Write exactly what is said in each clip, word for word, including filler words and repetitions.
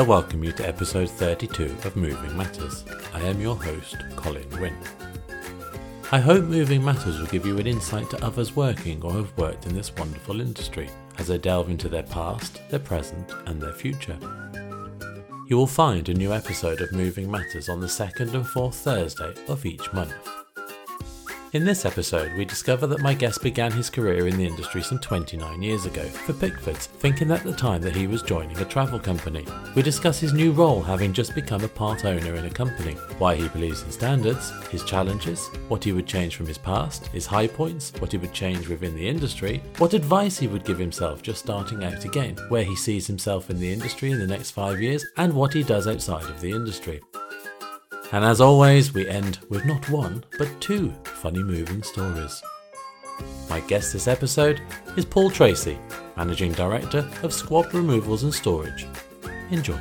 I welcome you to episode thirty-two of Moving Matters. I am your host, Colin Wynne. I hope Moving Matters will give you an insight to others working or have worked in this wonderful industry as they delve into their past, their present and their future. You will find a new episode of Moving Matters on the second and fourth Thursday of each month. In this episode, we discover that my guest began his career in the industry some twenty-nine years ago for Pickfords, thinking at the time that he was joining a travel company. We discuss his new role, having just become a part owner in a company, why he believes in standards, his challenges, what he would change from his past, his high points, what he would change within the industry, what advice he would give himself just starting out again, where he sees himself in the industry in the next five years, and what he does outside of the industry. And as always, we end with not one, but two funny moving stories. My guest this episode is Paul Tracy, Managing Director of Squab Removals and Storage. Enjoy.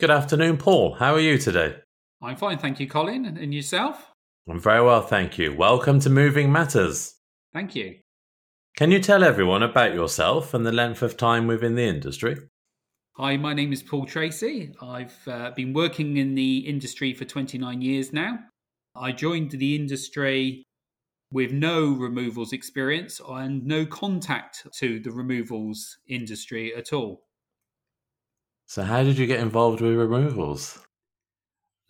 Good afternoon, Paul. How are you today? I'm fine, thank you, Colin. And yourself? I'm very well, thank you. Welcome to Moving Matters. Thank you. Can you tell everyone about yourself and the length of time within the industry? Hi, my name is Paul Tracy. I've uh, been working in the industry for twenty-nine years now. I joined the industry with no removals experience and no contact to the removals industry at all. So how did you get involved with removals?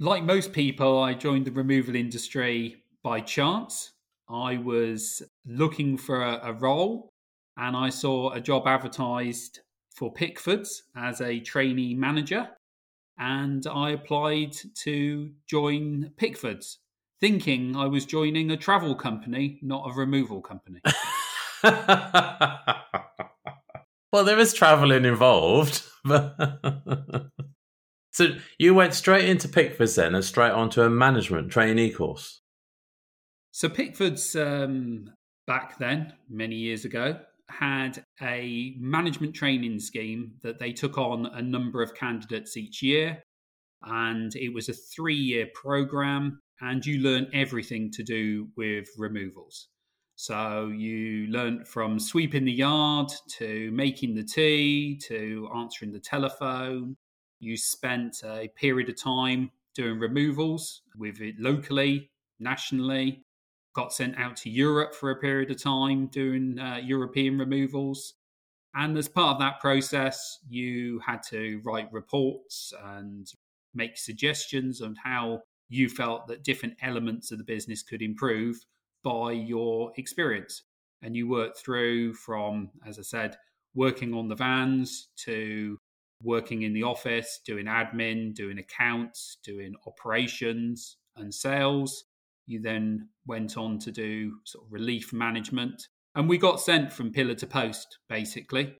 Like most people, I joined the removal industry by chance. I was looking for a, a role and I saw a job advertised for Pickfords as a trainee manager, and I applied to join Pickfords, thinking I was joining a travel company, not a removal company. Well, there is travelling involved. But so you went straight into Pickfords then and straight onto a management trainee course? So Pickfords um, back then, many years ago, had a management training scheme that they took on a number of candidates each year. And it was a three-year program and you learn everything to do with removals. So you learn from sweeping the yard to making the tea to answering the telephone. You spent a period of time doing removals with it locally, nationally, got sent out to Europe for a period of time doing uh, European removals. And as part of that process, you had to write reports and make suggestions on how you felt that different elements of the business could improve by your experience. And you worked through from, as I said, working on the vans to working in the office, doing admin, doing accounts, doing operations and sales. You then went on to do sort of relief management. And we got sent from pillar to post, basically.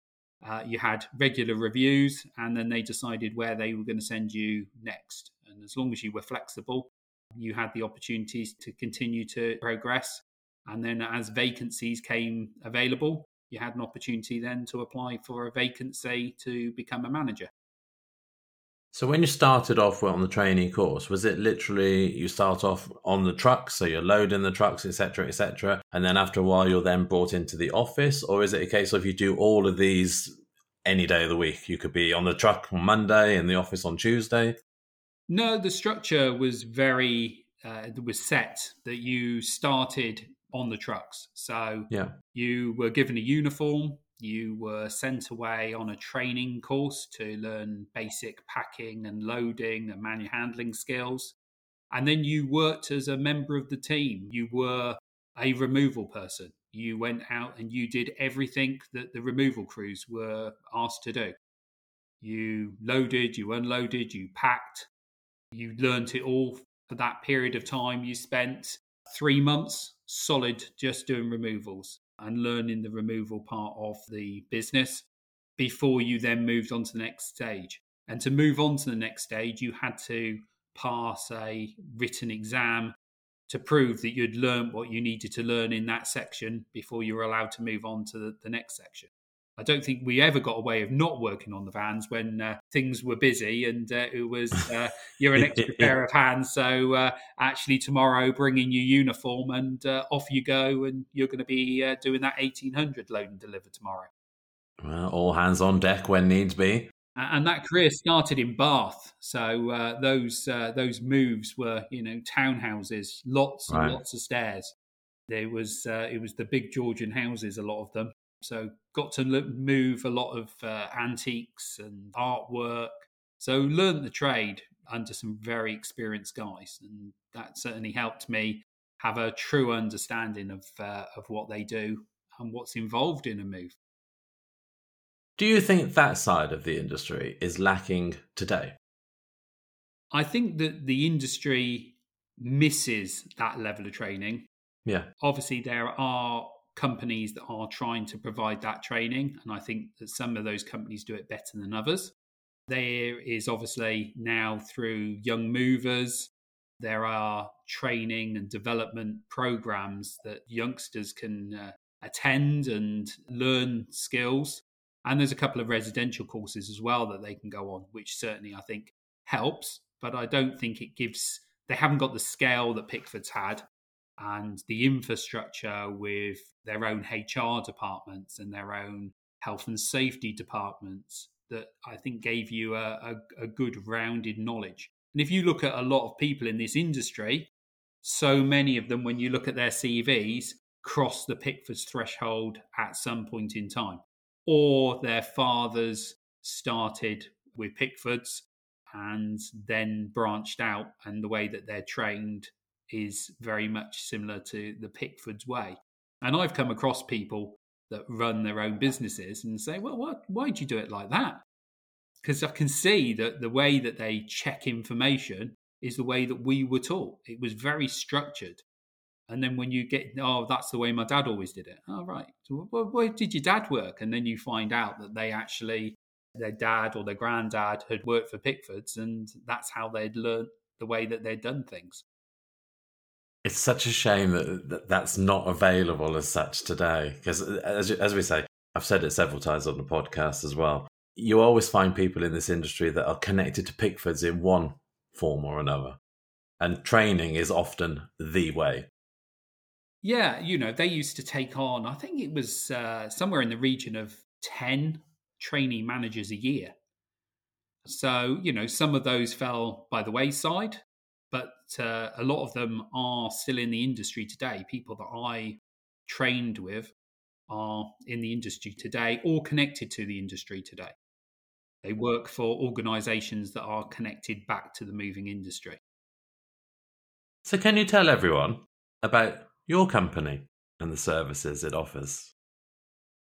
Uh, you had regular reviews, and then they decided where they were going to send you next. And as long as you were flexible, you had the opportunities to continue to progress. And then as vacancies came available, you had an opportunity then to apply for a vacancy to become a manager. So when you started off on the trainee course, was it literally you start off on the trucks, so you're loading the trucks, et cetera, et cetera, and then after a while you're then brought into the office? Or is it a case of you do all of these any day of the week? You could be on the truck on Monday and the office on Tuesday? No, the structure was very, uh, was set that you started on the trucks. So yeah. You were given a uniform, you were sent away on a training course to learn basic packing and loading and manual handling skills. And then you worked as a member of the team. You were a removal person. You went out and you did everything that the removal crews were asked to do. You loaded, you unloaded, you packed. You learnt it all for that period of time. You spent three months solid just doing removals and learning the removal part of the business before you then moved on to the next stage. And to move on to the next stage, you had to pass a written exam to prove that you'd learned what you needed to learn in that section before you were allowed to move on to the next section. I don't think we ever got away of not working on the vans when uh, things were busy, and uh, it was uh, you're an extra pair of hands. So uh, actually tomorrow bring in your uniform and uh, off you go, and you're going to be uh, doing that eighteen hundred load and deliver tomorrow. Well, all hands on deck when needs be. And that career started in Bath. So uh, those uh, those moves were, you know, townhouses, lots and right. lots of stairs. There was uh, it was the big Georgian houses, a lot of them. So got to move a lot of uh, antiques and artwork. So learned the trade under some very experienced guys. And that certainly helped me have a true understanding of uh, of what they do and what's involved in a move. Do you think that side of the industry is lacking today? I think that the industry misses that level of training. Yeah. Obviously, there are companies that are trying to provide that training, and I think that some of those companies do it better than others. There is obviously now, through Young Movers, there are training and development programs that youngsters can uh, attend and learn skills, and there's a couple of residential courses as well that they can go on, which certainly I think helps, but I don't think it gives they haven't got the scale that Pickfords had, and the infrastructure with their own H R departments and their own health and safety departments that I think gave you a, a, a good rounded knowledge. And if you look at a lot of people in this industry, so many of them, when you look at their C Vs, cross the Pickfords threshold at some point in time. Or their fathers started with Pickfords and then branched out, and the way that they're trained is very much similar to the Pickfords way. And I've come across people that run their own businesses and say, well, what, why'd you do it like that? Because I can see that the way that they check information is the way that we were taught. It was very structured. And then when you get, oh, that's the way my dad always did it. Oh, right. So where did your dad work? And then you find out that they actually, their dad or their granddad had worked for Pickfords, and that's how they'd learned the way that they'd done things. It's such a shame that that's not available as such today, because as as we say, I've said it several times on the podcast as well, you always find people in this industry that are connected to Pickfords in one form or another, and training is often the way. Yeah, you know, they used to take on, I think it was uh, somewhere in the region of ten trainee managers a year. So, you know, some of those fell by the wayside. But uh, a lot of them are still in the industry today. People that I trained with are in the industry today or connected to the industry today. They work for organisations that are connected back to the moving industry. So can you tell everyone about your company and the services it offers?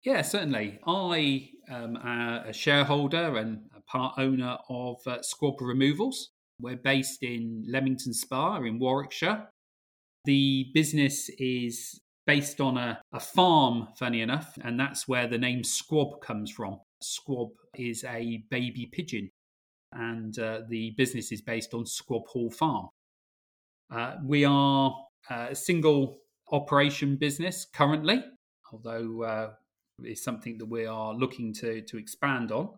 Yeah, certainly. I am a shareholder and a part owner of uh, Squab Removals. We're based in Leamington Spa in Warwickshire. The business is based on a, a farm, funny enough, and that's where the name Squab comes from. Squab is a baby pigeon, and uh, the business is based on Squab Hall Farm. Uh, we are a single operation business currently, although uh, it's something that we are looking to, to expand on.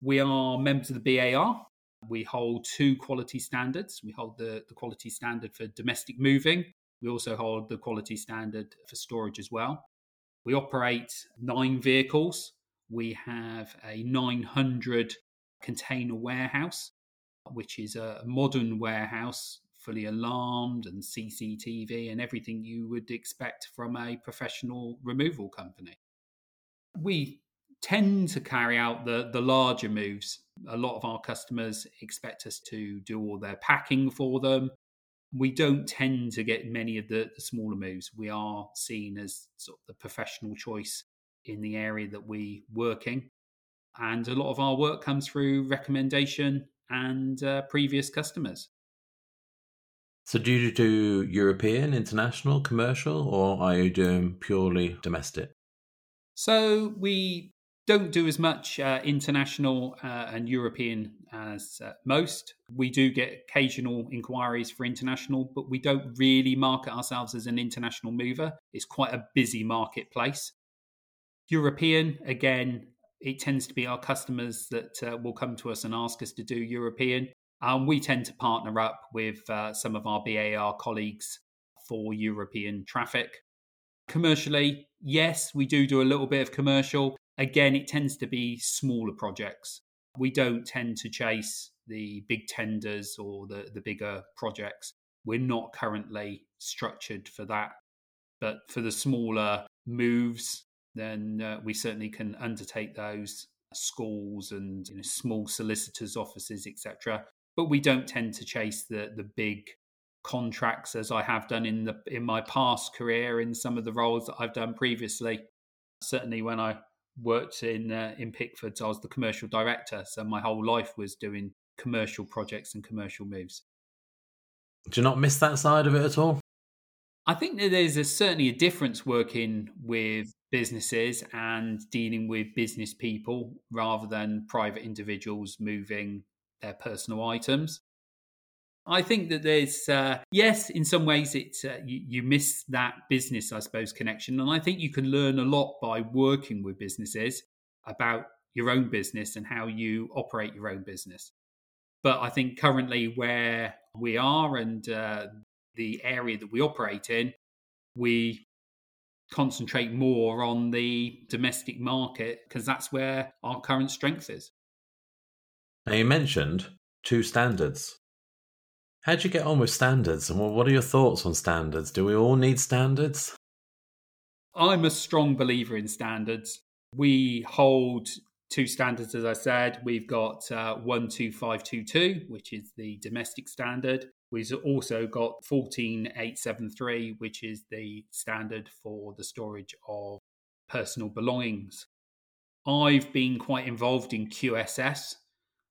We are members of the B A R. We hold two quality standards. We hold the, the quality standard for domestic moving. We also hold the quality standard for storage as well. We operate nine vehicles. We have a nine hundred container warehouse, which is a modern warehouse, fully alarmed and C C T V and everything you would expect from a professional removal company. We tend to carry out the, the larger moves. A lot of our customers expect us to do all their packing for them. We don't tend to get many of the, the smaller moves. We are seen as sort of the professional choice in the area that we work in. And a lot of our work comes through recommendation and uh, previous customers. So do you do European, international, commercial, or are you doing purely domestic? So we don't do as much uh, international uh, and European as uh, most. We do get occasional inquiries for international, but we don't really market ourselves as an international mover. It's quite a busy marketplace. European, again, it tends to be our customers that uh, will come to us and ask us to do European. Um, we tend to partner up with uh, some of our B A R colleagues for European traffic. Commercially, yes, we do do a little bit of commercial. Again, it tends to be smaller projects. We don't tend to chase the big tenders or the, the bigger projects. We're not currently structured for that. But for the smaller moves, then uh, we certainly can undertake those, schools and, you know, small solicitors' offices, et cetera. But we don't tend to chase the the big contracts as I have done in the in my past career in some of the roles that I've done previously. Certainly, when I worked in uh, in Pickfords, I was the commercial director, so my whole life was doing commercial projects and commercial moves. Do you not miss that side of it at all? I think that there's a, certainly a difference working with businesses and dealing with business people rather than private individuals moving their personal items. I think that there's, uh, yes, in some ways it's, uh, you, you miss that business, I suppose, connection. And I think you can learn a lot by working with businesses about your own business and how you operate your own business. But I think currently where we are and uh, the area that we operate in, we concentrate more on the domestic market because that's where our current strength is. Now, you mentioned two standards. How do you get on with standards, and what are your thoughts on standards? Do we all need standards? I'm a strong believer in standards. We hold two standards, as I said. We've got uh, one two five two two, which is the domestic standard. We've also got one four eight seven three, which is the standard for the storage of personal belongings. I've been quite involved in Q S S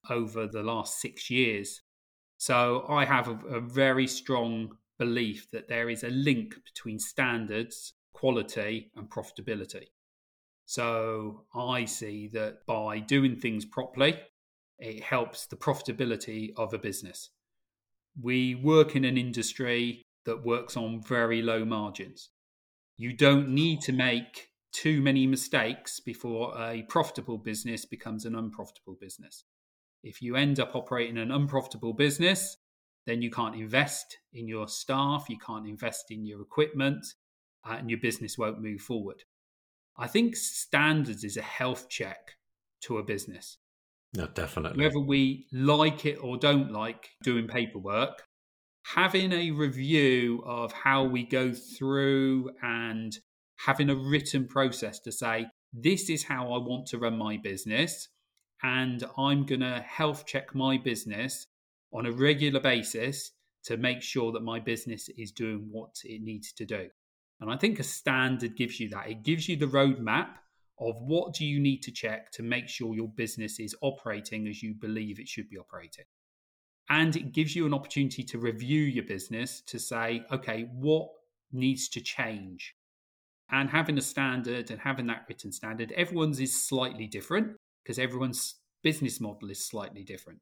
over the last six years. So I have a, a very strong belief that there is a link between standards, quality, and profitability. So I see that by doing things properly, it helps the profitability of a business. We work in an industry that works on very low margins. You don't need to make too many mistakes before a profitable business becomes an unprofitable business. If you end up operating an unprofitable business, then you can't invest in your staff, you can't invest in your equipment, uh, and your business won't move forward. I think standards is a health check to a business. No, definitely. Whether we like it or don't like doing paperwork, having a review of how we go through and having a written process to say, this is how I want to run my business. And I'm going to health check my business on a regular basis to make sure that my business is doing what it needs to do. And I think a standard gives you that. It gives you the roadmap of what do you need to check to make sure your business is operating as you believe it should be operating. And it gives you an opportunity to review your business to say, okay, what needs to change? And having a standard and having that written standard, everyone's is slightly different, because everyone's business model is slightly different.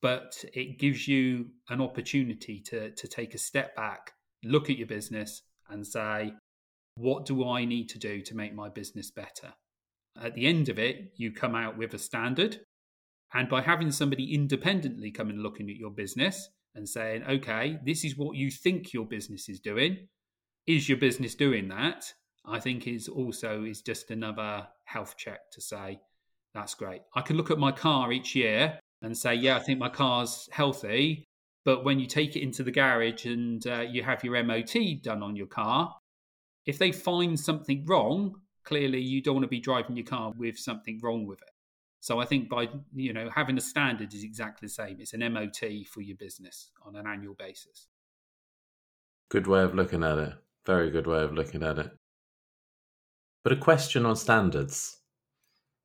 But it gives you an opportunity to, to take a step back, look at your business and say, what do I need to do to make my business better? At the end of it, you come out with a standard. And by having somebody independently come and looking at your business and saying, okay, this is what you think your business is doing. Is your business doing that? I think is also is just another health check to say, that's great. I can look at my car each year and say, yeah, I think my car's healthy. But when you take it into the garage and uh, you have your M O T done on your car, if they find something wrong, clearly you don't want to be driving your car with something wrong with it. So I think by, you know, having a standard is exactly the same. It's an M O T for your business on an annual basis. Good way of looking at it. Very good way of looking at it. But a question on standards.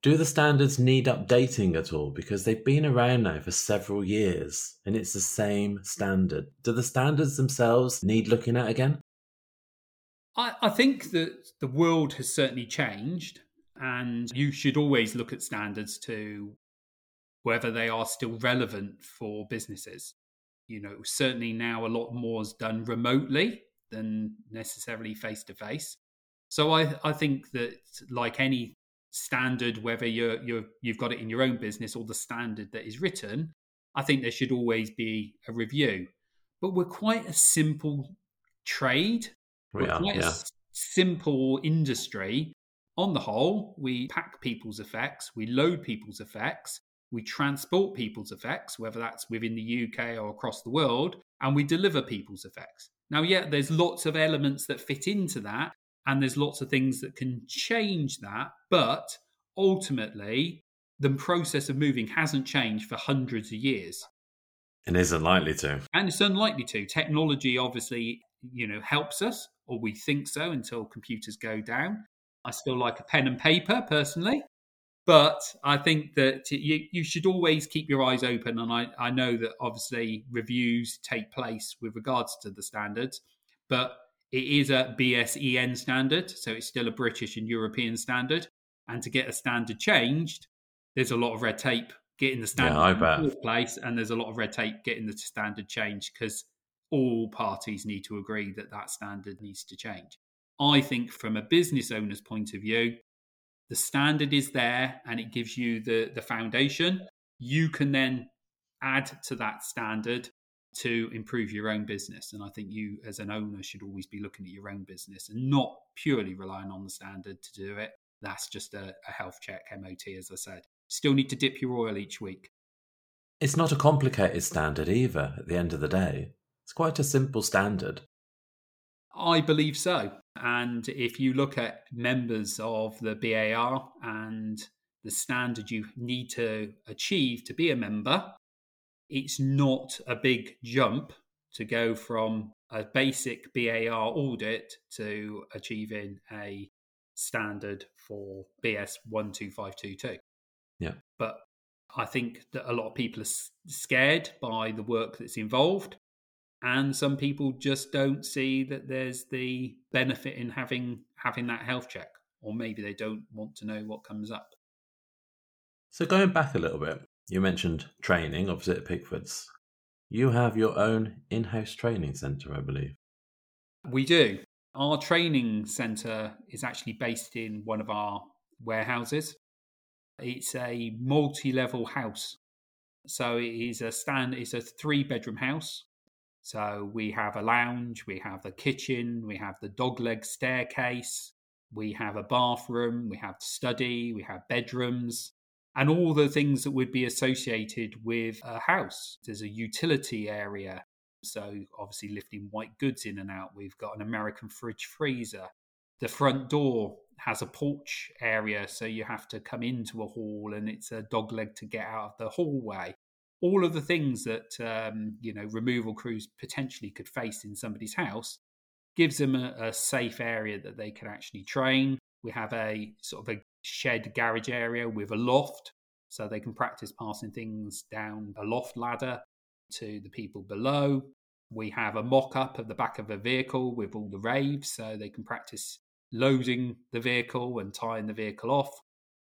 Do the standards need updating at all? Because they've been around now for several years and it's the same standard. Do the standards themselves need looking at again? I, I think that the world has certainly changed and you should always look at standards to whether they are still relevant for businesses. You know, certainly now a lot more is done remotely than necessarily face to face. So I, I think that, like any standard, whether you're, you're, you've got it in your own business or the standard that is written, I think there should always be a review. But we're quite a simple trade. We we're are, quite yeah. a simple industry. On the whole, we pack people's effects, we load people's effects, we transport people's effects, whether that's within the U K or across the world, and we deliver people's effects. Now, yeah, there's lots of elements that fit into that, and there's lots of things that can change that, but ultimately, the process of moving hasn't changed for hundreds of years. And is unlikely to. And it's unlikely to. Technology, obviously, you know, helps us, or we think so until computers go down. I still like a pen and paper, personally. But I think that you, you should always keep your eyes open. And I, I know that obviously reviews take place with regards to the standards, but it is a B S E N standard. So it's still a British and European standard. And to get a standard changed, there's a lot of red tape getting the standard yeah, in place. And there's a lot of red tape getting the standard changed because all parties need to agree that that standard needs to change. I think from a business owner's point of view, the standard is there and it gives you the, the foundation. You can then add to that standard to improve your own business. And I think you as an owner should always be looking at your own business and not purely relying on the standard to do it. That's just a, a health check, M O T, as I said. Still need to dip your oil each week. It's not a complicated standard either at the end of the day. It's quite a simple standard. I believe so. And if you look at members of the B A R and the standard you need to achieve to be a member, it's not a big jump to go from a basic B A R audit to achieving a standard for B S one two five two two. Yeah. But I think that a lot of people are scared by the work that's involved. And some people just don't see that there's the benefit in having having that health check, or maybe they don't want to know what comes up. So going back a little bit, you mentioned training, obviously at Pickfords. You have your own in-house training centre, I believe. We do. Our training centre is actually based in one of our warehouses. It's a multi-level house. So it is a stand, it's a three-bedroom house. So we have a lounge, we have the kitchen, we have the dogleg staircase, we have a bathroom, we have study, we have bedrooms, and all the things that would be associated with a house. There's a utility area, so obviously lifting white goods in and out. We've got an American fridge freezer. The front door has a porch area, so you have to come into a hall and it's a dogleg to get out of the hallway. All of the things that, um, you know, removal crews potentially could face in somebody's house gives them a, a safe area that they can actually train. We have a sort of a shed garage area with a loft, so they can practice passing things down a loft ladder to the people below. We have a mock-up of the back of a vehicle with all the raves, so they can practice loading the vehicle and tying the vehicle off.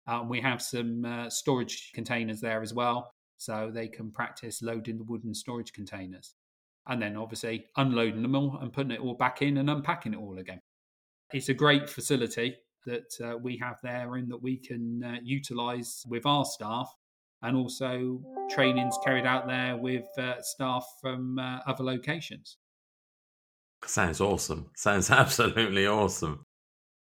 Um, we have some uh, storage containers there as well, so they can practice loading the wooden storage containers and then obviously unloading them all and putting it all back in and unpacking it all again. It's a great facility that uh, we have there and that we can uh, utilise with our staff, and also trainings carried out there with uh, staff from uh, other locations. Sounds awesome. Sounds absolutely awesome.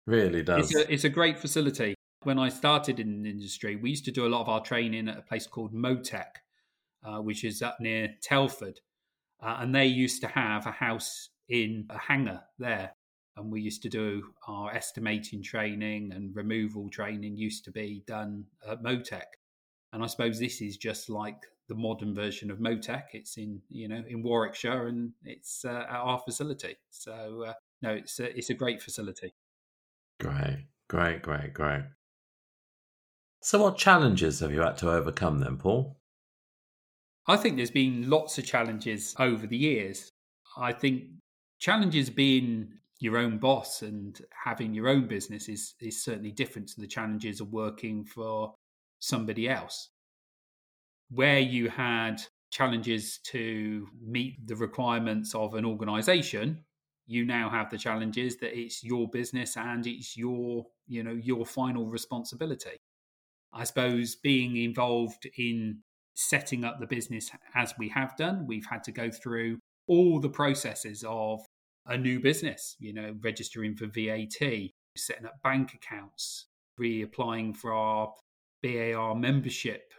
Really does. It's a, it's a great facility. When I started in the industry, we used to do a lot of our training at a place called MoTec, uh, which is up near Telford. Uh, and they used to have a house in a hangar there. And we used to do our estimating training and removal training used to be done at MoTec. And I suppose this is just like the modern version of MoTec. It's in, you know, in Warwickshire, and it's uh, at our facility. So, uh, no, it's a, it's a great facility. Great, great, great, great. So what challenges have you had to overcome then, Paul? I think there's been lots of challenges over the years. I think challenges being your own boss and having your own business is, is certainly different to the challenges of working for somebody else. Where you had challenges to meet the requirements of an organisation, you now have the challenges that it's your business and it's your, you know, your final responsibility. I suppose being involved in setting up the business as we have done, we've had to go through all the processes of a new business, you know, registering for V A T, setting up bank accounts, reapplying for our B A R membership,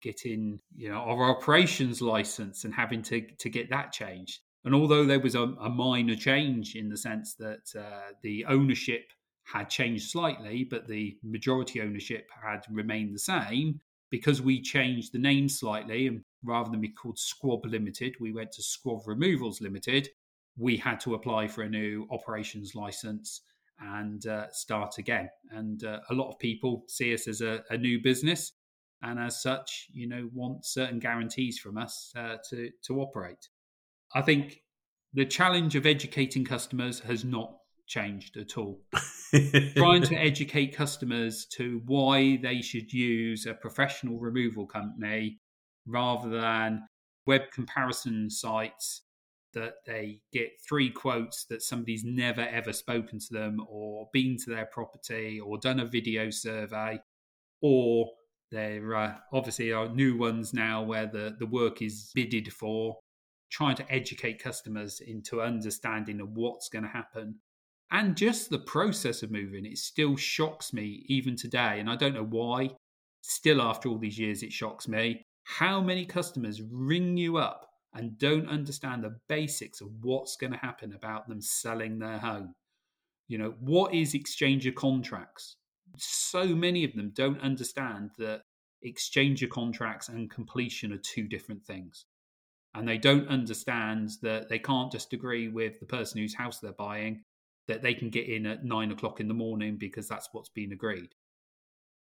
getting, you know, our operations license and having to, to get that changed. And although there was a, a minor change in the sense that uh, the ownership had changed slightly, but the majority ownership had remained the same, because we changed the name slightly and rather than be called Squab Limited, we went to Squab Removals Limited. We had to apply for a new operations license and uh, start again. And uh, a lot of people see us as a, a new business and as such, you know, want certain guarantees from us uh, to, to operate. I think the challenge of educating customers has not changed at all. Trying to educate customers to why they should use a professional removal company rather than web comparison sites that they get three quotes that somebody's never ever spoken to them or been to their property or done a video survey, or there uh, obviously are new ones now where the, the work is bidded for. Trying to educate customers into understanding of what's going to happen. And just the process of moving, it still shocks me even today. And I don't know why, still after all these years, it shocks me. How many customers ring you up and don't understand the basics of what's going to happen about them selling their home? You know, what is exchange of contracts? So many of them don't understand that exchange of contracts and completion are two different things. And they don't understand that they can't just agree with the person whose house they're buying that they can get in at nine o'clock in the morning because that's what's been agreed.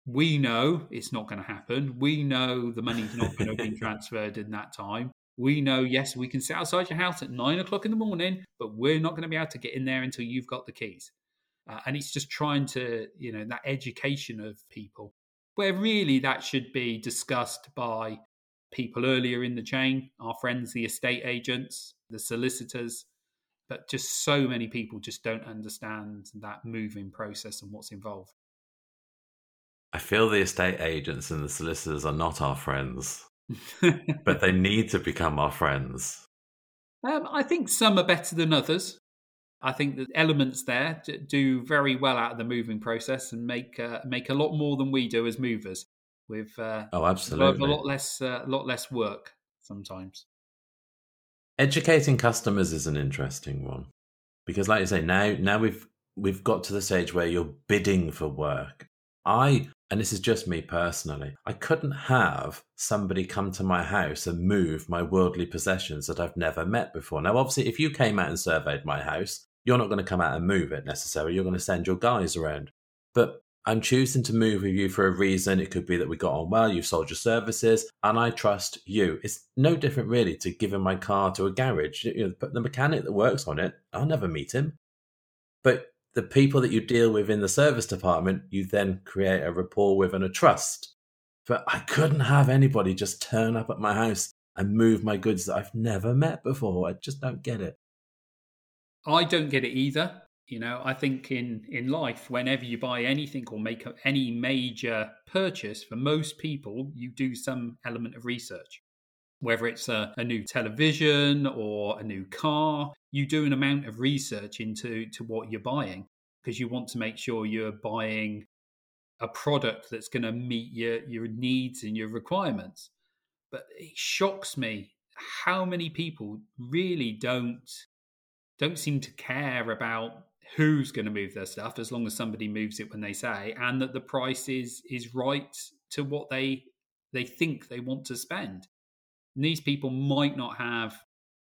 We know it's not going to happen. We know the money's not going to be transferred in that time. We know, yes, we can sit outside your house at nine o'clock in the morning, but we're not going to be able to get in there until you've got the keys. Uh, and it's just trying to, you know, that education of people, where really that should be discussed by people earlier in the chain, our friends, the estate agents, the solicitors. But just so many people just don't understand that moving process and what's involved. I feel the estate agents and the solicitors are not our friends, but they need to become our friends. Um, I think some are better than others. I think the elements there do very well out of the moving process and make uh, make a lot more than we do as movers. With uh, oh, absolutely, a lot less uh, a lot less work sometimes. Educating customers is an interesting one because, like you say, now now we've we've got to the stage where you're bidding for work. I, and this is just me personally, I couldn't have somebody come to my house and move my worldly possessions that I've never met before. Now, obviously, if you came out and surveyed my house, you're not going to come out and move it necessarily. You're going to send your guys around. But I'm choosing to move with you for a reason. It could be that we got on well, you've sold your services, and I trust you. It's no different really to giving my car to a garage. You know, the mechanic that works on it, I'll never meet him. But the people that you deal with in the service department, you then create a rapport with and a trust. But I couldn't have anybody just turn up at my house and move my goods that I've never met before. I just don't get it. I don't get it either. You know, I think in, in life, whenever you buy anything or make any major purchase, for most people, you do some element of research. Whether it's a, a new television or a new car, you do an amount of research into to what you're buying because you want to make sure you're buying a product that's going to meet your, your needs and your requirements. But it shocks me how many people really don't don't seem to care about who's going to move their stuff as long as somebody moves it when they say, and that the price is is right to what they they think they want to spend. And these people might not have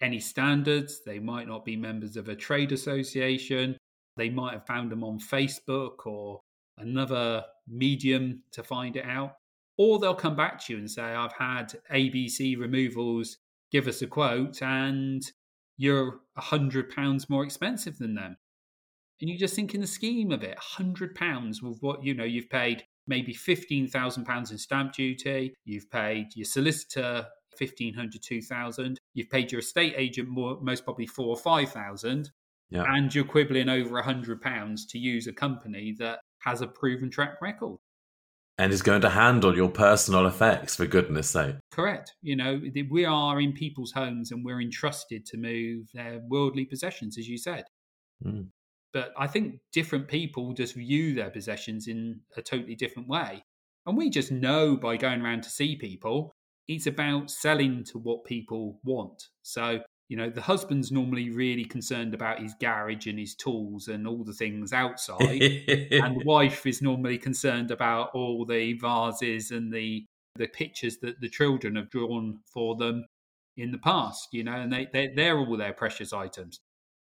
any standards. They might not be members of a trade association. They might have found them on Facebook or another medium to find it out. Or they'll come back to you and say, I've had A B C removals, give us a quote, and you're one hundred pounds more expensive than them. And you just think in the scheme of it, one hundred pounds with what, you know, you've paid maybe fifteen thousand pounds in stamp duty, you've paid your solicitor fifteen hundred, two thousand, you've paid your estate agent more, most probably four or five thousand, yeah. and you're quibbling over one hundred pounds to use a company that has a proven track record. And is going to handle your personal effects, for goodness sake. Correct. You know, we are in people's homes and we're entrusted to move their worldly possessions, as you said. Mm. But I think different people just view their possessions in a totally different way. And we just know by going around to see people, it's about selling to what people want. So, you know, the husband's normally really concerned about his garage and his tools and all the things outside. And the wife is normally concerned about all the vases and the, the pictures that the children have drawn for them in the past, you know, and they, they, they're all their precious items.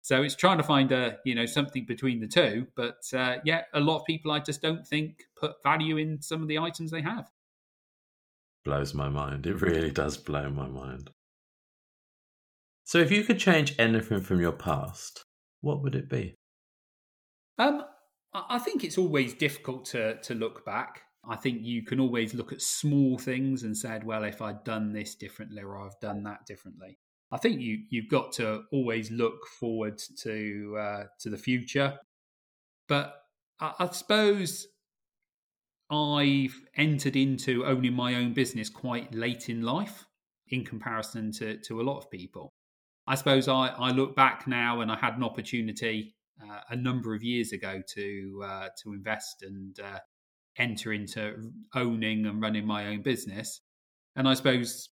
So it's trying to find a, you know, something between the two. But uh, yeah, a lot of people I just don't think put value in some of the items they have. Blows my mind. It really does blow my mind. So if you could change anything from your past, what would it be? Um, I think it's always difficult to to look back. I think you can always look at small things and said, well, if I'd done this differently or I've done that differently. I think you, you've got to always look forward to uh, to the future. But I, I suppose I've entered into owning my own business quite late in life in comparison to, to a lot of people. I suppose I, I look back now and I had an opportunity uh, a number of years ago to uh, to invest and uh, enter into owning and running my own business. And I suppose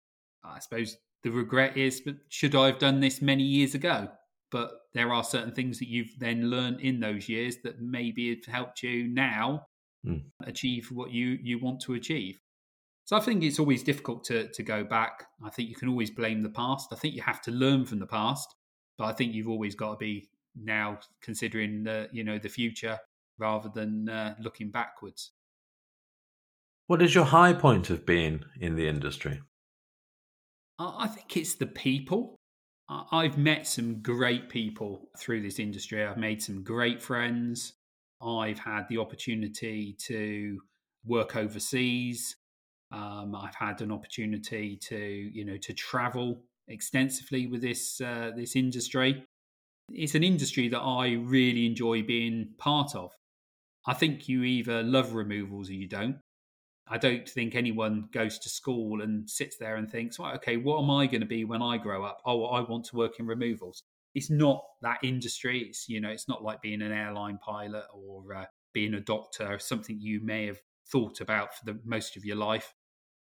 I suppose... the regret is, but should I have done this many years ago? But there are certain things that you've then learned in those years that maybe have helped you now mm. achieve what you, you want to achieve. So I think it's always difficult to, to go back. I think you can always blame the past. I think you have to learn from the past, but I think you've always got to be now considering the, you know, the future rather than uh, looking backwards. What is your high point of being in the industry? I think it's the people. I've met some great people through this industry. I've made some great friends. I've had the opportunity to work overseas. Um, I've had an opportunity to, you know, to travel extensively with this uh, this industry. It's an industry that I really enjoy being part of. I think you either love removals or you don't. I don't think anyone goes to school and sits there and thinks, well, okay, what am I going to be when I grow up? Oh, I want to work in removals. It's not that industry. It's, you know, it's not like being an airline pilot or uh, being a doctor or something you may have thought about for the most of your life.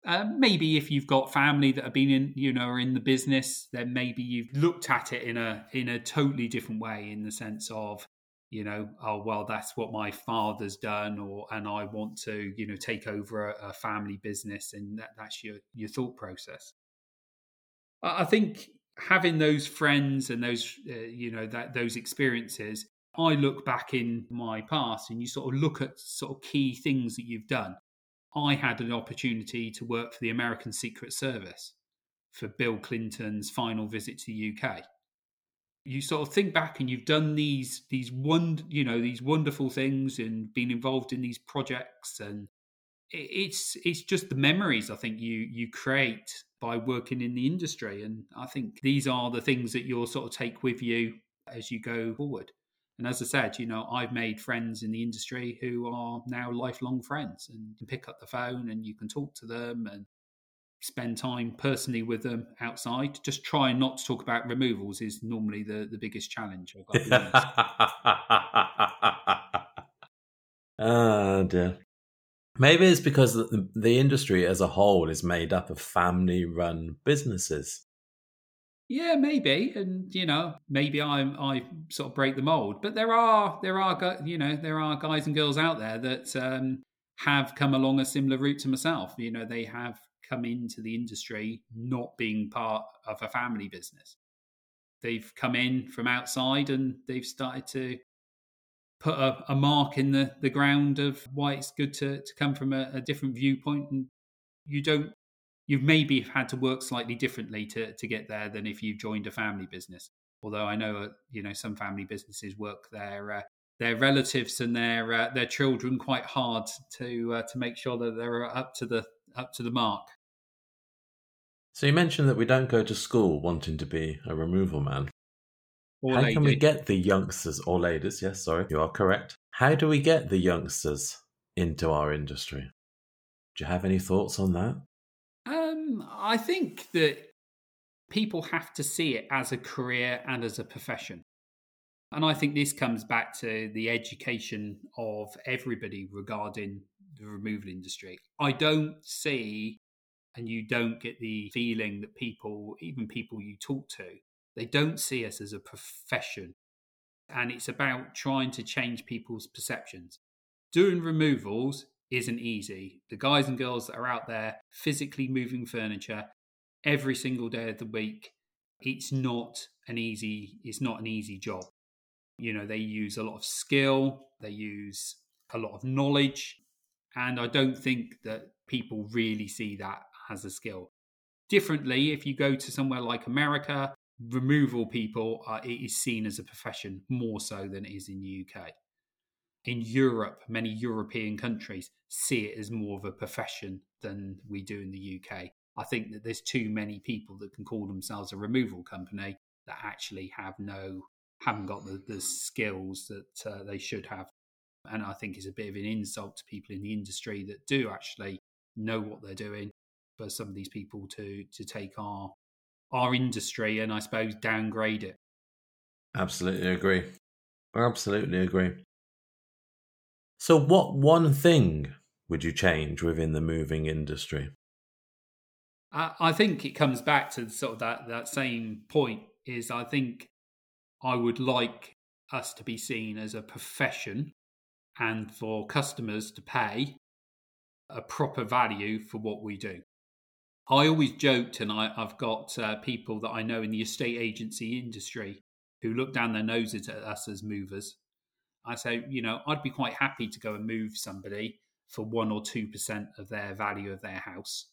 Uh, maybe if you've got family that have been in, you know, are in the business, then maybe you've looked at it in a, in a totally different way in the sense of, you know, oh, well, that's what my father's done, or and I want to, you know, take over a, a family business, and that, that's your, your thought process. I think having those friends and those, uh, you know, that those experiences, I look back in my past and you sort of look at sort of key things that you've done. I had an opportunity to work for the American Secret Service for Bill Clinton's final visit to the U K. You sort of think back and you've done these these one you know these wonderful things and been involved in these projects, and it's it's just the memories I think you you create by working in the industry, and I think these are the things that you'll sort of take with you as you go forward. And as I said, you know, I've made friends in the industry who are now lifelong friends, and you can pick up the phone and you can talk to them and spend time personally with them outside. Just try not to talk about removals is normally the, the biggest challenge. I've got to be oh dear. Maybe it's because the, the industry as a whole is made up of family-run businesses. Yeah, maybe, and you know, maybe I I sort of break the mold. But there are there are you know there are guys and girls out there that um, have come along a similar route to myself. You know, they have come into the industry not being part of a family business. They've come in from outside and they've started to put a, a mark in the, the ground of why it's good to, to come from a, a different viewpoint. And you don't, you've maybe had to work slightly differently to, to get there than if you joined a family business. Although I know, uh, you know, some family businesses work their, uh, their relatives and their, uh, their children quite hard to, uh, to make sure that they're up to the, up to the mark. So you mentioned that we don't go to school wanting to be a removal man. Or How lady. can we get the youngsters, or ladies, yes, sorry, you are correct. How do we get the youngsters into our industry? Do you have any thoughts on that? Um, I think that people have to see it as a career and as a profession. And I think this comes back to the education of everybody regarding the removal industry. I don't see, and you don't get the feeling that people, even people you talk to, they don't see us as a profession. And it's about trying to change people's perceptions. Doing removals isn't easy. The guys and girls that are out there physically moving furniture every single day of the week, it's not an easy, it's not an easy job. You know, they use a lot of skill, they use a lot of knowledge, and I don't think that people really see that as a skill. Differently, if you go to somewhere like America, removal people, uh, it is seen as a profession more so than it is in the U K. In Europe, many European countries see it as more of a profession than we do in the U K. I think that there's too many people that can call themselves a removal company that actually have no, haven't got the, the skills that uh, they should have. And I think it's a bit of an insult to people in the industry that do actually know what they're doing for some of these people to to take our our industry and I suppose downgrade it. Absolutely agree. Absolutely agree. So what one thing would you change within the moving industry? Uh, I think it comes back to sort of that, that same point is I think I would like us to be seen as a profession and for customers to pay a proper value for what we do. I always joked, and I, I've got uh, people that I know in the estate agency industry who look down their noses at us as movers. I say, you know, I'd be quite happy to go and move somebody for one or two percent of their value of their house.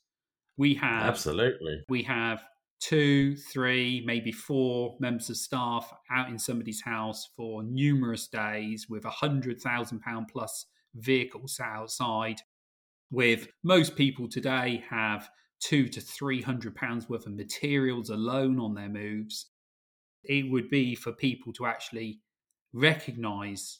We have absolutely, we have two, three, maybe four members of staff out in somebody's house for numerous days with a hundred thousand pound plus vehicles outside. With most people today have two to three hundred pounds worth of materials alone on their moves. It would be for people to actually recognise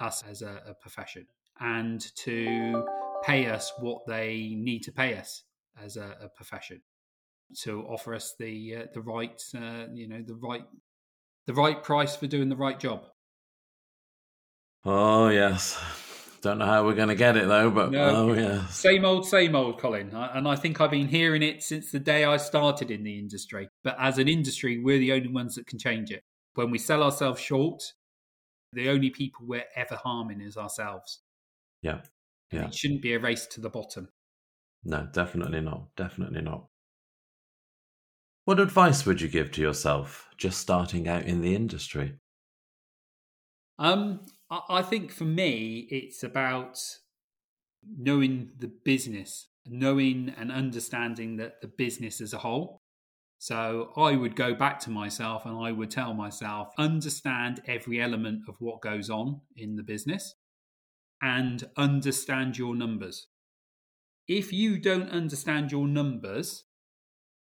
us as a, a profession and to pay us what they need to pay us as a, a profession, to offer us the uh, the right uh, you know the right the right price for doing the right job. Oh yes. Don't know how we're going to get it, though, but no, oh, yeah. Same old, same old, Colin. And I think I've been hearing it since the day I started in the industry. But as an industry, we're the only ones that can change it. When we sell ourselves short, the only people we're ever harming is ourselves. Yeah. yeah. And it shouldn't be a race to the bottom. No, definitely not. Definitely not. What advice would you give to yourself just starting out in the industry? Um... I think for me, it's about knowing the business, knowing and understanding that the business as a whole. So I would go back to myself and I would tell myself, understand every element of what goes on in the business and understand your numbers. If you don't understand your numbers,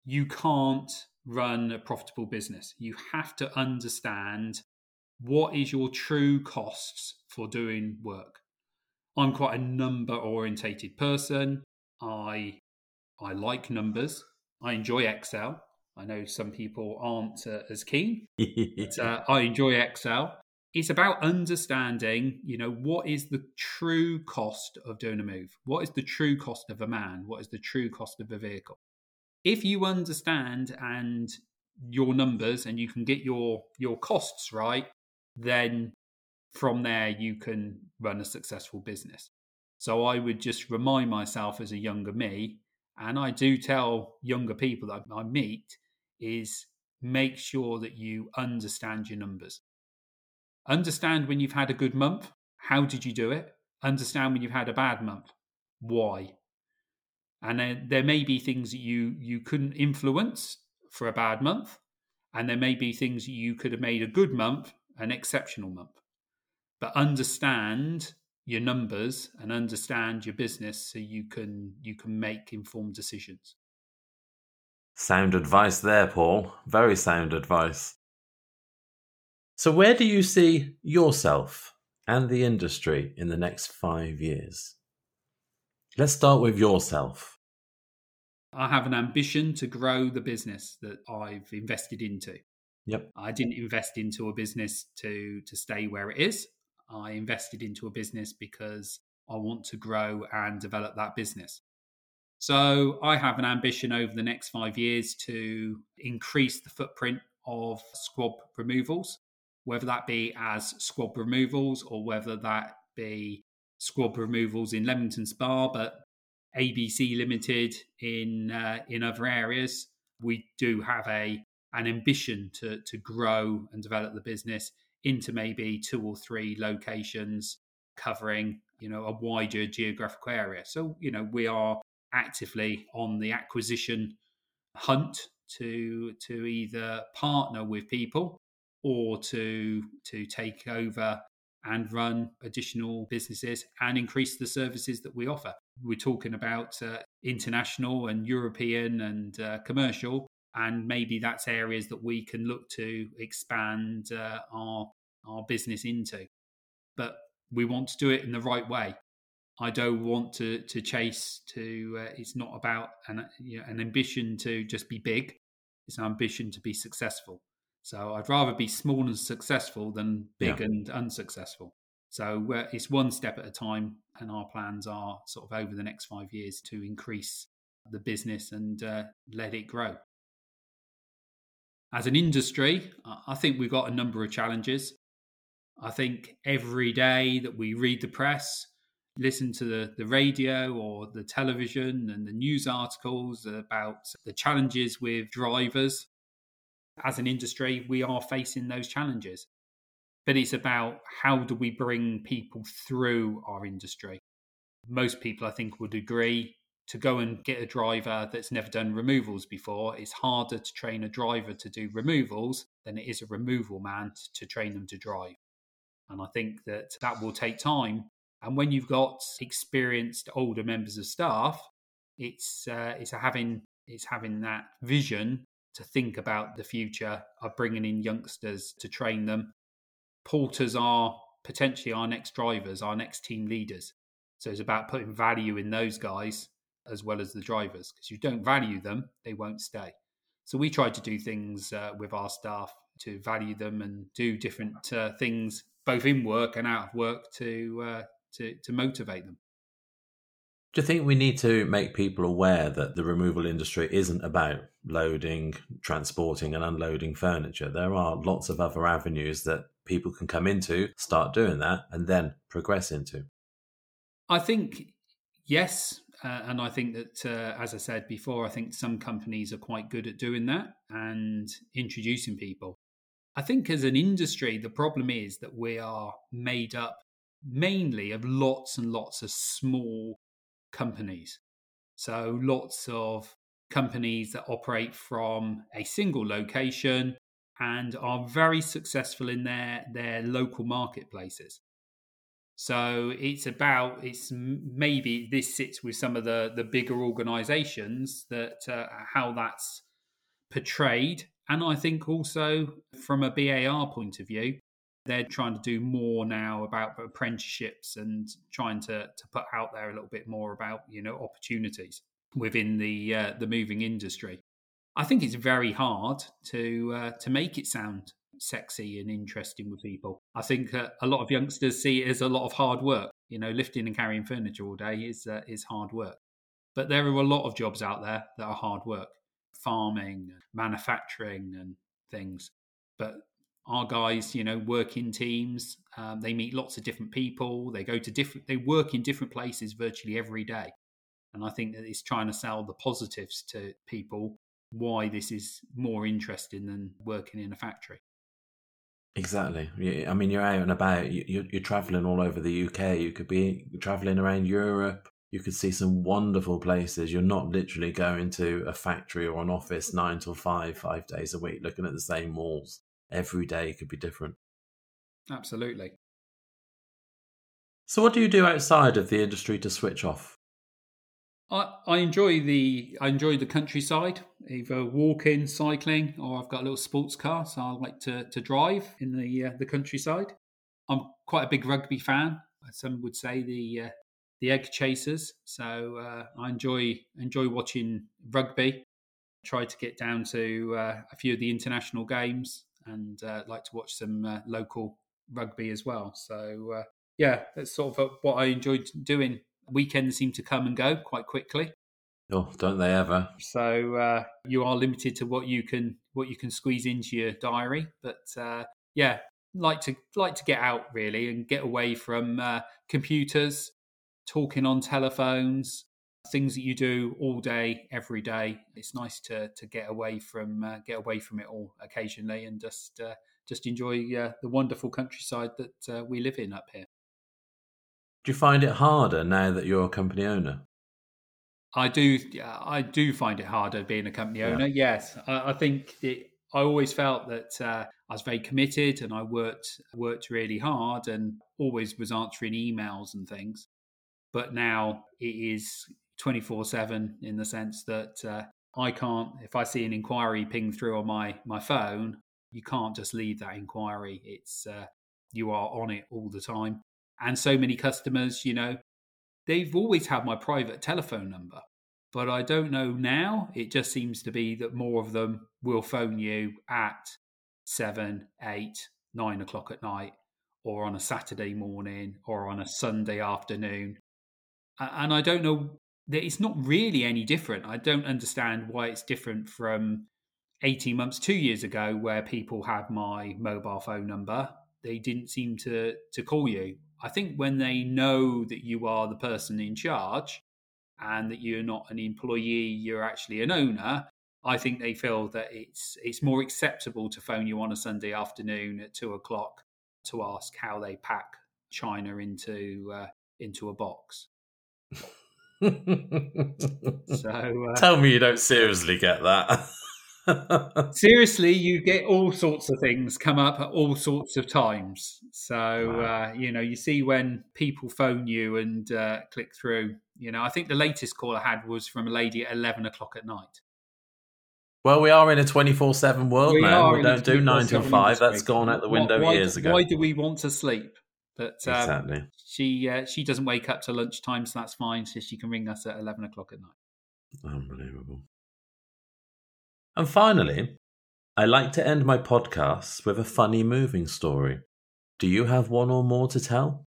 you can't run a profitable business. You have to understand what is your true costs for doing work. I'm quite a number-orientated person. I I like numbers. I enjoy Excel. I know some people aren't uh, as keen, but uh, I enjoy Excel. It's about understanding, you know, what is the true cost of doing a move? What is the true cost of a man? What is the true cost of a vehicle? If you understand and your numbers and you can get your your costs right, then from there you can run a successful business. So I would just remind myself as a younger me, and I do tell younger people that I meet, is make sure that you understand your numbers. Understand when you've had a good month, how did you do it? Understand when you've had a bad month, why? And then there may be things that you, you couldn't influence for a bad month, and there may be things you could have made a good month an exceptional month. But understand your numbers and understand your business so you can you can make informed decisions. Sound advice there, Paul. Very sound advice. So where do you see yourself and the industry in the next five years? Let's start with yourself. I have an ambition to grow the business that I've invested into. Yep. I didn't invest into a business to, to stay where it is. I invested into a business because I want to grow and develop that business. So I have an ambition over the next five years to increase the footprint of Squab Removals, whether that be as Squab Removals or whether that be Squab Removals in Leamington Spa, but A B C Limited in uh, in other areas. We do have a an ambition to to grow and develop the business into maybe two or three locations covering, you know, a wider geographical area. So, you know, we are actively on the acquisition hunt to to either partner with people or to to take over and run additional businesses and increase the services that we offer. We're talking about uh, international and European and uh, commercial, and maybe that's areas that we can look to expand uh, our our business into. But we want to do it in the right way. I don't want to to chase to. Uh, it's not about an you know, an ambition to just be big. It's an ambition to be successful. So I'd rather be small and successful than big yeah. and unsuccessful. So uh, it's one step at a time, and our plans are sort of over the next five years to increase the business and uh, let it grow. As an industry, I think we've got a number of challenges. I think every day that we read the press, listen to the, the radio or the television and the news articles about the challenges with drivers. As an industry, we are facing those challenges. But it's about how do we bring people through our industry? Most people, I think, would agree to go and get a driver that's never done removals before. It's harder to train a driver to do removals than it is a removal man to train them to drive. And I think that that will take time. And when you've got experienced older members of staff, it's uh, it's having it's having that vision to think about the future of bringing in youngsters to train them. Porters are potentially our next drivers, our next team leaders. So it's about putting value in those guys as well as the drivers, because you don't value them, they won't stay. So we try to do things uh, with our staff to value them and do different uh, things, both in work and out of work, to uh, to to motivate them. Do you think we need to make people aware that the removal industry isn't about loading, transporting and unloading furniture? There are lots of other avenues that people can come into, start doing that and then progress into. I think, yes. Uh, and I think that, uh, as I said before, I think some companies are quite good at doing that and introducing people. I think as an industry, the problem is that we are made up mainly of lots and lots of small companies. So lots of companies that operate from a single location and are very successful in their, their local marketplaces. So it's about, it's maybe this sits with some of the, the bigger organisations that uh, how that's portrayed. And I think also from a B A R point of view, they're trying to do more now about apprenticeships and trying to, to put out there a little bit more about, you know, opportunities within the uh, the moving industry. I think it's very hard to uh, to make it sound sexy and interesting with people. I think uh, a lot of youngsters see it as a lot of hard work. You know, lifting and carrying furniture all day is uh, is hard work. But there are a lot of jobs out there that are hard work, farming, manufacturing, and things. But our guys, you know, work in teams. Um, they meet lots of different people. They go to different. They work in different places virtually every day. And I think that it's trying to sell the positives to people why this is more interesting than working in a factory. Exactly. I mean, you're out and about, you're, you're traveling all over the U K, you could be traveling around Europe, you could see some wonderful places. You're not literally going to a factory or an office nine till five, five days a week, looking at the same walls. Every day could be different. Absolutely. So what do you do outside of the industry to switch off? I, I enjoy the I enjoy the countryside. either walking, cycling, or I've got a little sports car, so I like to, to drive in the uh, the countryside. I'm quite a big rugby fan. Some would say the uh, the egg chasers. So uh, I enjoy enjoy watching rugby. Try to get down to uh, a few of the international games, and uh, like to watch some uh, local rugby as well. So uh, yeah, that's sort of what I enjoyed doing. Weekends seem to come and go quite quickly. Oh, don't they ever? So uh, you are limited to what you can what you can squeeze into your diary. But uh, yeah, like to like to get out really and get away from uh, computers, talking on telephones, things that you do all day, every day. It's nice to to get away from uh, get away from it all occasionally and just uh, just enjoy uh, the wonderful countryside that uh, we live in up here. Do you find it harder now that you're a company owner? I do. I do find it harder being a company owner. Yeah. Yes, I, I think it, I always felt that uh, I was very committed and I worked worked really hard and always was answering emails and things. But now it is twenty-four seven in the sense that uh, I can't. If I see an inquiry ping through on my my phone, you can't just leave that inquiry. It's uh, you are on it all the time, and so many customers, you know. They've always had my private telephone number, but I don't know now. It just seems to be that more of them will phone you at seven, eight, nine o'clock at night, or on a Saturday morning, or on a Sunday afternoon. And I don't know, it's not really any different. I don't understand why it's different from eighteen months, two years ago, where people had my mobile phone number. They didn't seem to, to call you. I think when they know that you are the person in charge and that you're not an employee, you're actually an owner, I think they feel that it's it's more acceptable to phone you on a Sunday afternoon at two o'clock to ask how they pack china into uh, into a box. so uh, Tell me you don't seriously get that. Seriously, you get all sorts of things come up at all sorts of times. So, wow. uh, you know, you see when people phone you and uh, click through. You know, I think the latest call I had was from a lady at eleven o'clock at night. Well, we are in a twenty-four seven world we now. We don't do nine till five. That's gone out the window why, years ago. Why do we want to sleep? But um, exactly. she, uh, she doesn't wake up to lunchtime, so that's fine. So she can ring us at eleven o'clock at night. Unbelievable. And finally, I like to end my podcasts with a funny moving story. Do you have one or more to tell?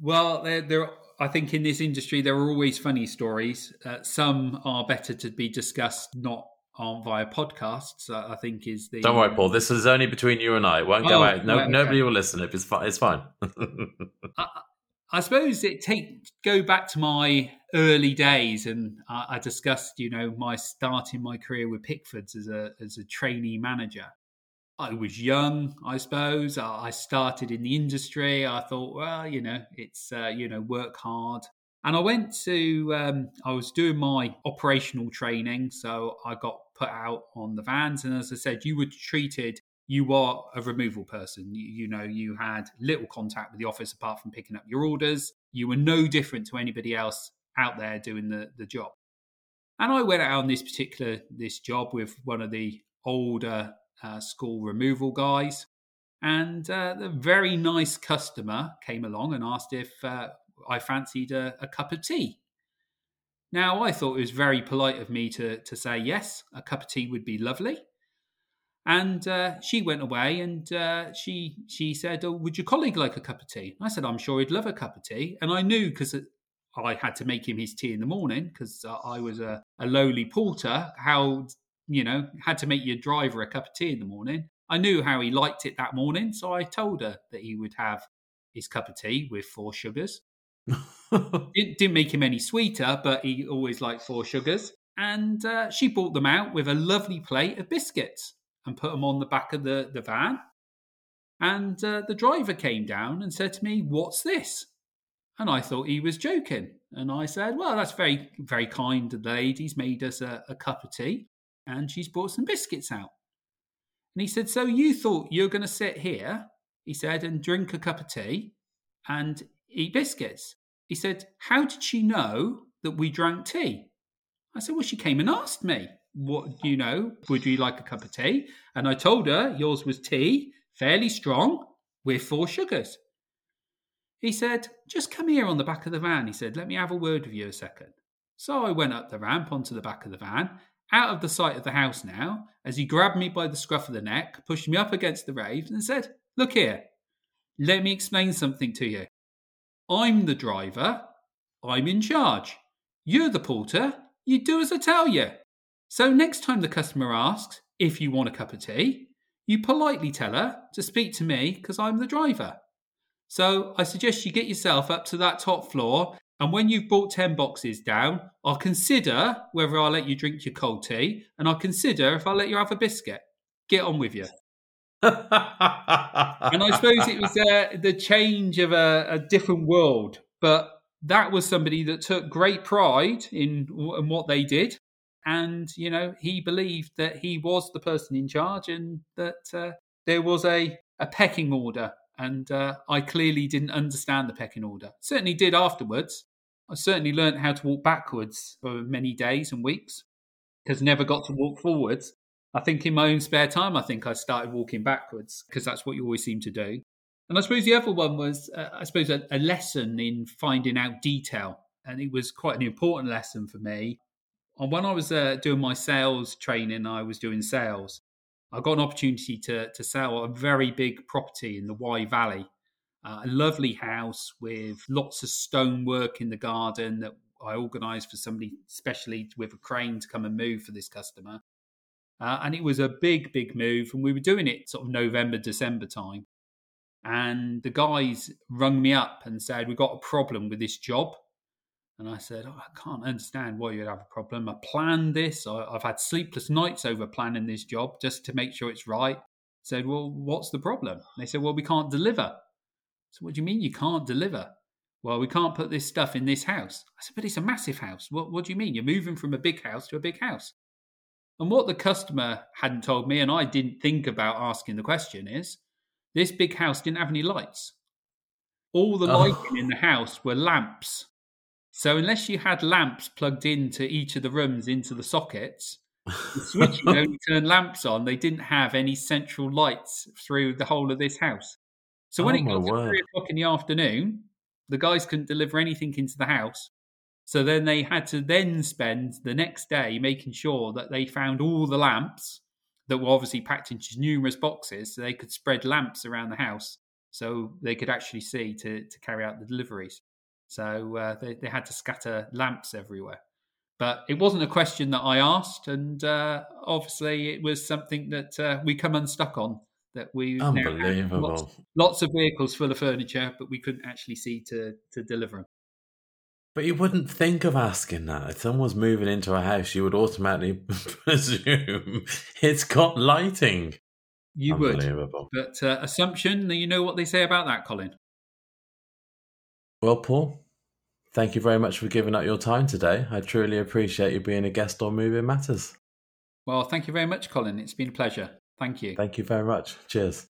Well, there, there, I think in this industry, there are always funny stories. Uh, some are better to be discussed, not aren't via podcasts, uh, I think is the... Don't worry, Paul. This is only between you and I. It won't oh, go out. No, okay. Nobody will listen. It's fine. It's fine. I, I suppose it take go back to my... early days, and I discussed, you know, my start in my career with Pickfords as a as a trainee manager. I was young, I suppose. I started in the industry. I thought, well, you know, it's uh, you know, work hard. And I went to um, I was doing my operational training, so I got put out on the vans. And as I said, you were treated. You are a removal person. You, you know, you had little contact with the office apart from picking up your orders. You were no different to anybody else out there doing the, the job. And I went out on this particular, this job with one of the older uh, school removal guys. And uh, the very nice customer came along and asked if uh, I fancied a, a cup of tea. Now, I thought it was very polite of me to, to say, yes, a cup of tea would be lovely. And uh, she went away and uh, she, she said, oh, would your colleague like a cup of tea? I said, I'm sure he'd love a cup of tea. And I knew because I had to make him his tea in the morning because I was a, a lowly porter. How, you know, had to make your driver a cup of tea in the morning. I knew how he liked it that morning. So I told her that he would have his cup of tea with four sugars. It didn't make him any sweeter, but he always liked four sugars. And uh, she brought them out with a lovely plate of biscuits and put them on the back of the, the van. And uh, the driver came down and said to me, what's this? And I thought he was joking. And I said, well, that's very, very kind of the lady's made us a, a cup of tea and she's brought some biscuits out. And he said, so you thought you're going to sit here, he said, and drink a cup of tea and eat biscuits. He said, how did she know that we drank tea? I said, well, she came and asked me. what do you know? Would you like a cup of tea? And I told her yours was tea, fairly strong, with four sugars. He said, just come here on the back of the van. He said, let me have a word with you a second. So I went up the ramp onto the back of the van, out of the sight of the house now, as he grabbed me by the scruff of the neck, pushed me up against the rails and said, look here, let me explain something to you. I'm the driver. I'm in charge. You're the porter. You do as I tell you. So next time the customer asks if you want a cup of tea, you politely tell her to speak to me because I'm the driver. So I suggest you get yourself up to that top floor, and when you've brought ten boxes down, I'll consider whether I'll let you drink your cold tea, and I'll consider if I'll let you have a biscuit. Get on with you. And I suppose it was uh, the change of a, a different world, but that was somebody that took great pride in, in what they did. And, you know, he believed that he was the person in charge and that uh, there was a, a pecking order. And uh, I clearly didn't understand the pecking order. Certainly did afterwards. I certainly learned how to walk backwards for many days and weeks because never got to walk forwards. I think in my own spare time, I think I started walking backwards because that's what you always seem to do. And I suppose the other one was, uh, I suppose, a, a lesson in finding out detail. And it was quite an important lesson for me. And when I was uh, doing my sales training, I was doing sales. I got an opportunity to to sell a very big property in the Wye Valley, uh, a lovely house with lots of stonework in the garden that I organised for somebody, especially with a crane, to come and move for this customer. Uh, and it was a big, big move. And we were doing it sort of November, December time. And the guys rung me up and said, we've got a problem with this job. And I said, oh, I can't understand why you'd have a problem. I planned this. I, I've had sleepless nights over planning this job just to make sure it's right. I said, well, what's the problem? And they said, well, we can't deliver. So what do you mean you can't deliver? Well, we can't put this stuff in this house. I said, but it's a massive house. What, what do you mean? You're moving from a big house to a big house. And what the customer hadn't told me, and I didn't think about asking the question, is this big house didn't have any lights. All the lighting oh. in the house were lamps. So unless you had lamps plugged into each of the rooms, into the sockets, the switching only turned lamps on. They didn't have any central lights through the whole of this house. So when oh it got to word. three o'clock in the afternoon, the guys couldn't deliver anything into the house. So then they had to then spend the next day making sure that they found all the lamps that were obviously packed into numerous boxes so they could spread lamps around the house so they could actually see to, to carry out the deliveries. So uh, they, they had to scatter lamps everywhere. But it wasn't a question that I asked. And uh, obviously it was something that uh, we come unstuck on, that we Unbelievable. Now have lots, lots of vehicles full of furniture, but we couldn't actually see to, to deliver them. But you wouldn't think of asking that. If someone's moving into a house, you would automatically presume it's got lighting. You Unbelievable. Would. But uh, assumption, you know what they say about that, Colin. Well, Paul, thank you very much for giving up your time today. I truly appreciate you being a guest on Moving Matters. Well, thank you very much, Colin. It's been a pleasure. Thank you. Thank you very much. Cheers.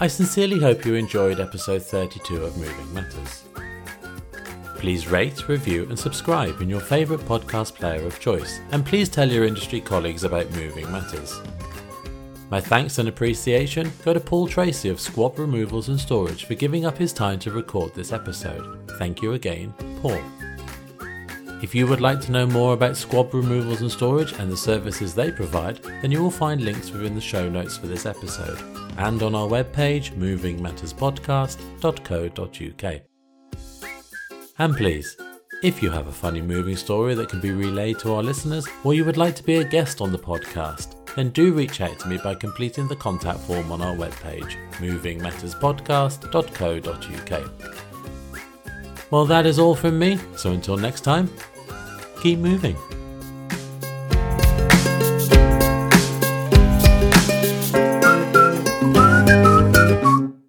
I sincerely hope you enjoyed episode thirty-two of Moving Matters. Please rate, review and subscribe in your favourite podcast player of choice, and please tell your industry colleagues about Moving Matters. My thanks and appreciation go to Paul Tracy of Squab Removals and Storage for giving up his time to record this episode. Thank you again, Paul. If you would like to know more about Squab Removals and Storage and the services they provide, then you will find links within the show notes for this episode and on our webpage moving matters podcast dot co dot uk. And please, if you have a funny moving story that can be relayed to our listeners, or you would like to be a guest on the podcast, then do reach out to me by completing the contact form on our webpage, moving matters podcast dot co dot uk. Well, that is all from me, so until next time, keep moving.